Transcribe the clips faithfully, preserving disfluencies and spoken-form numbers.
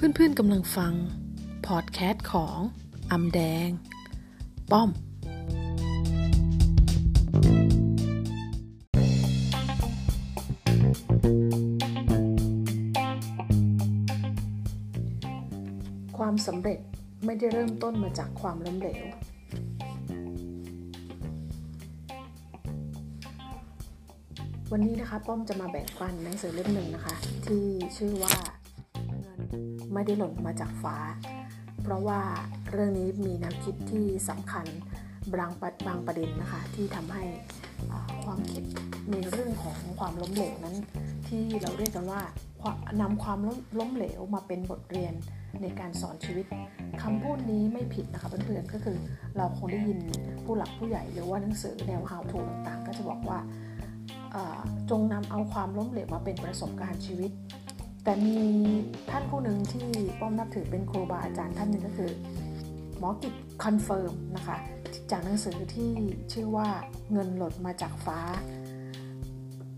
เพื่อนๆกำลังฟังพอดแคสต์ของอำแดงป้อมความสำเร็จไม่ได้เริ่มต้นมาจากความล้มเหลววันนี้นะคะป้อมจะมาแบ่งปันหนังสือเล่มหนึ่งนะคะที่ชื่อว่าเงินไม่ได้หล่นมาจากฟ้าเพราะว่าเรื่องนี้มีแนวคิดที่สำคัญบางบางประเด็นนะคะที่ทำให้ความคิดในเรื่องของความล้มเหลวนั้นที่เราเรียกกันว่านำความล้มเหลวมาเป็นบทเรียนในการสอนชีวิตคำพูดนี้ไม่ผิดนะคะเพื่อนๆก็คือเราคงได้ยินผู้หลักผู้ใหญ่หรือว่าหนังสือแนว how to ต่างๆก็จะบอกว่าจงนำเอาความล้มเหลวมาเป็นประสบการณ์ชีวิตแต่มีท่านผู้หนึ่งที่ป้อมนับถือเป็นครูบาอาจารย์ท่านหนึ่งก็คือหมอกิจคอนเฟิร์มนะคะจากหนังสือที่ชื่อว่าเงินหล่นมาจากฟ้า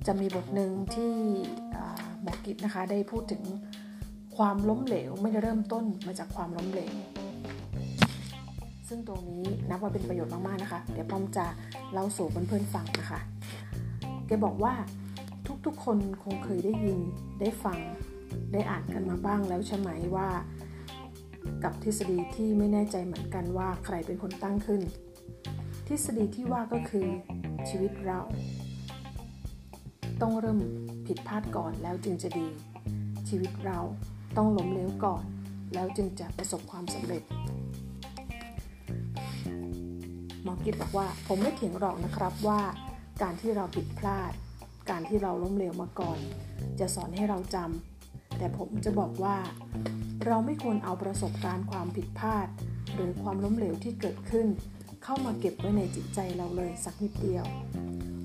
จะมีบทหนึ่งที่หมอกิจนะคะได้พูดถึงความล้มเหลวไม่ได้เริ่มต้นมาจากความล้มเหลวซึ่งตรงนี้นับว่าเป็นประโยชน์มากๆนะคะเดี๋ยวป้อมจะเล่าสู่เพื่อนๆฟังนะคะแกบอกว่าทุกๆคนคงเคยได้ยินได้ฟังได้อ่านกันมาบ้างแล้วใช่ไหมว่ากับทฤษฎีที่ไม่แน่ใจเหมือนกันว่าใครเป็นคนตั้งขึ้นทฤษฎีที่ว่าก็คือชีวิตเราต้องเริ่มผิดพลาดก่อนแล้วจึงจะดีชีวิตเราต้องล้มเหลวก่อนแล้วจึงจะประสบความสำเร็จหมอกิจบอกว่าผมไม่เถียงหรอกนะครับว่าการที่เราผิดพลาดการที่เราล้มเหลวมาก่อนจะสอนให้เราจำแต่ผมจะบอกว่าเราไม่ควรเอาประสบการณ์ความผิดพลาดหรือความล้มเหลวที่เกิดขึ้นเข้ามาเก็บไว้ในจิตใจเราเลยสักนิดเดียว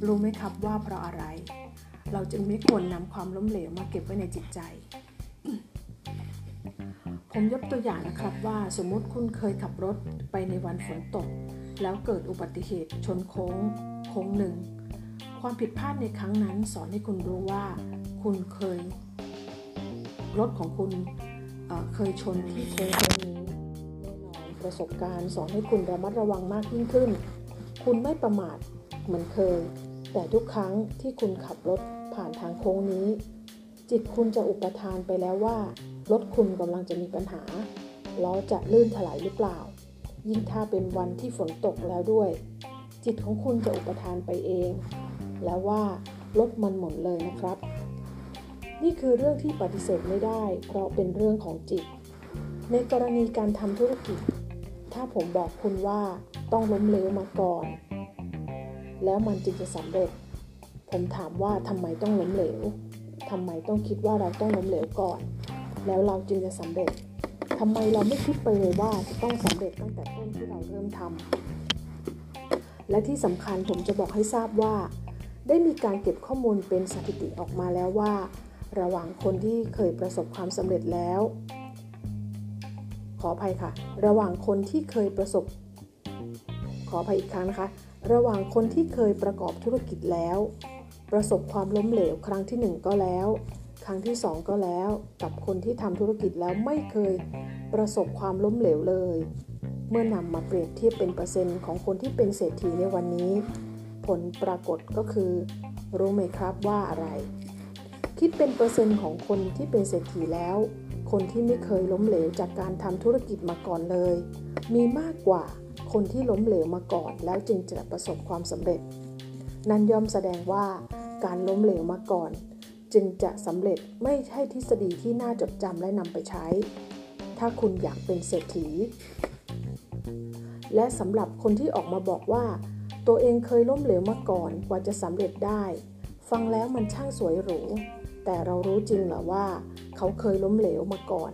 รู้ไหมครับว่าเพราะอะไรเราจึงไม่ควรนำความล้มเหลวมาเก็บไว้ในจิตใจ ผมยกตัวอย่างนะครับว่าสมมติคุณเคยขับรถไปในวันฝนตกแล้วเกิดอุบัติเหตุชนโค้งโค้งหนึ่งความผิดพลาดในครั้งนั้นสอนให้คุณรู้ว่าคุณเคยรถของคุณ เอ่อ เคยชนที่โค้งนี้แน่นอนประสบการณ์สอนให้คุณระมัดระวังมากยิ่งขึ้นคุณไม่ประมาทเหมือนเคยแต่ทุกครั้งที่คุณขับรถผ่านทางโค้งนี้จิตคุณจะอุปทานไปแล้วว่ารถคุณกำลังจะมีปัญหาล้อจะลื่นถลายหรือเปล่ายิ่งถ้าเป็นวันที่ฝนตกแล้วด้วยจิตของคุณจะอุปทานไปเองแล้วว่ารถมันหมดเลยนะครับนี่คือเรื่องที่ปฏิเสธไม่ได้เพราะเป็นเรื่องของจิตในกรณีการทำธุรกิจถ้าผมบอกคุณว่าต้องล้มเหลวมาก่อนแล้วมันจึงจะสำเร็จผมถามว่าทำไมต้องล้มเหลวทำไมต้องคิดว่าเราต้องล้มเหลวก่อนแล้วเราจึงจะสำเร็จทำไมเราไม่คิดไปเลยว่าจะต้องสำเร็จตั้งแต่ต้นที่เราเริ่มทำและที่สำคัญผมจะบอกให้ทราบว่าได้มีการเก็บข้อมูลเป็นสถิติออกมาแล้วว่าระหว่างคนที่เคยประสบความสำเร็จแล้วขออภัยค่ะระหว่างคนที่เคยประสบขออภัยอีกครั้งนะคะระหว่างคนที่เคยประกอบธุรกิจแล้วประสบความล้มเหลวครั้งที่หนึ่งก็แล้วครั้งที่สองก็แล้วกับคนที่ทำธุรกิจแล้วไม่เคยประสบความล้มเหลวเลยเมื่อนำมาเปรียบเทียบเป็นเปอร์เซ็นต์ของคนที่เป็นเศรษฐีในวันนี้ผลปรากฏก็คือรู้ไหมครับว่าอะไรคิดเป็นเปอร์เซ็นต์ของคนที่เป็นเศรษฐีแล้วคนที่ไม่เคยล้มเหลวจากการทำธุรกิจมาก่อนเลยมีมากกว่าคนที่ล้มเหลวมาก่อนแล้วจึงจะประสบความสำเร็จนั่นย่อมแสดงว่าการล้มเหลวมาก่อนจึงจะสำเร็จไม่ใช่ทฤษฎีที่น่าจดจำและนำไปใช้ถ้าคุณอยากเป็นเศรษฐีและสำหรับคนที่ออกมาบอกว่าตัวเองเคยล้มเหลวมาก่อนกว่าจะสำเร็จได้ฟังแล้วมันช่างสวยหรูแต่เรารู้จริงหรือว่าเขาเคยล้มเหลวมาก่อน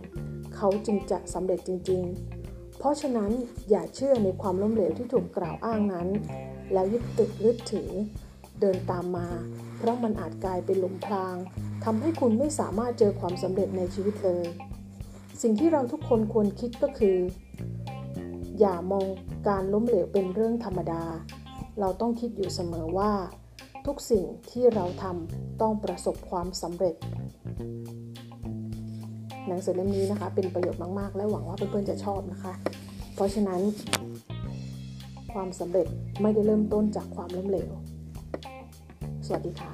เขาจึงจะสำเร็จจริงๆเพราะฉะนั้นอย่าเชื่อในความล้มเหลวที่ถูกกล่าวอ้างนั้นแล้วยึดติดยึดถือเดินตามมาเพราะมันอาจกลายเป็นหลุมพรางทำให้คุณไม่สามารถเจอความสำเร็จในชีวิตเลยสิ่งที่เราทุกคนควรคิดก็คืออย่ามองการล้มเหลวเป็นเรื่องธรรมดาเราต้องคิดอยู่เสมอว่าทุกสิ่งที่เราทำต้องประสบความสำเร็จ หนังสือเล่มนี้นะคะเป็นประโยชน์มากๆและหวังว่าเพื่อนๆจะชอบนะคะเพราะฉะนั้นความสำเร็จไม่ได้เริ่มต้นจากความล้มเหลวสวัสดีค่ะ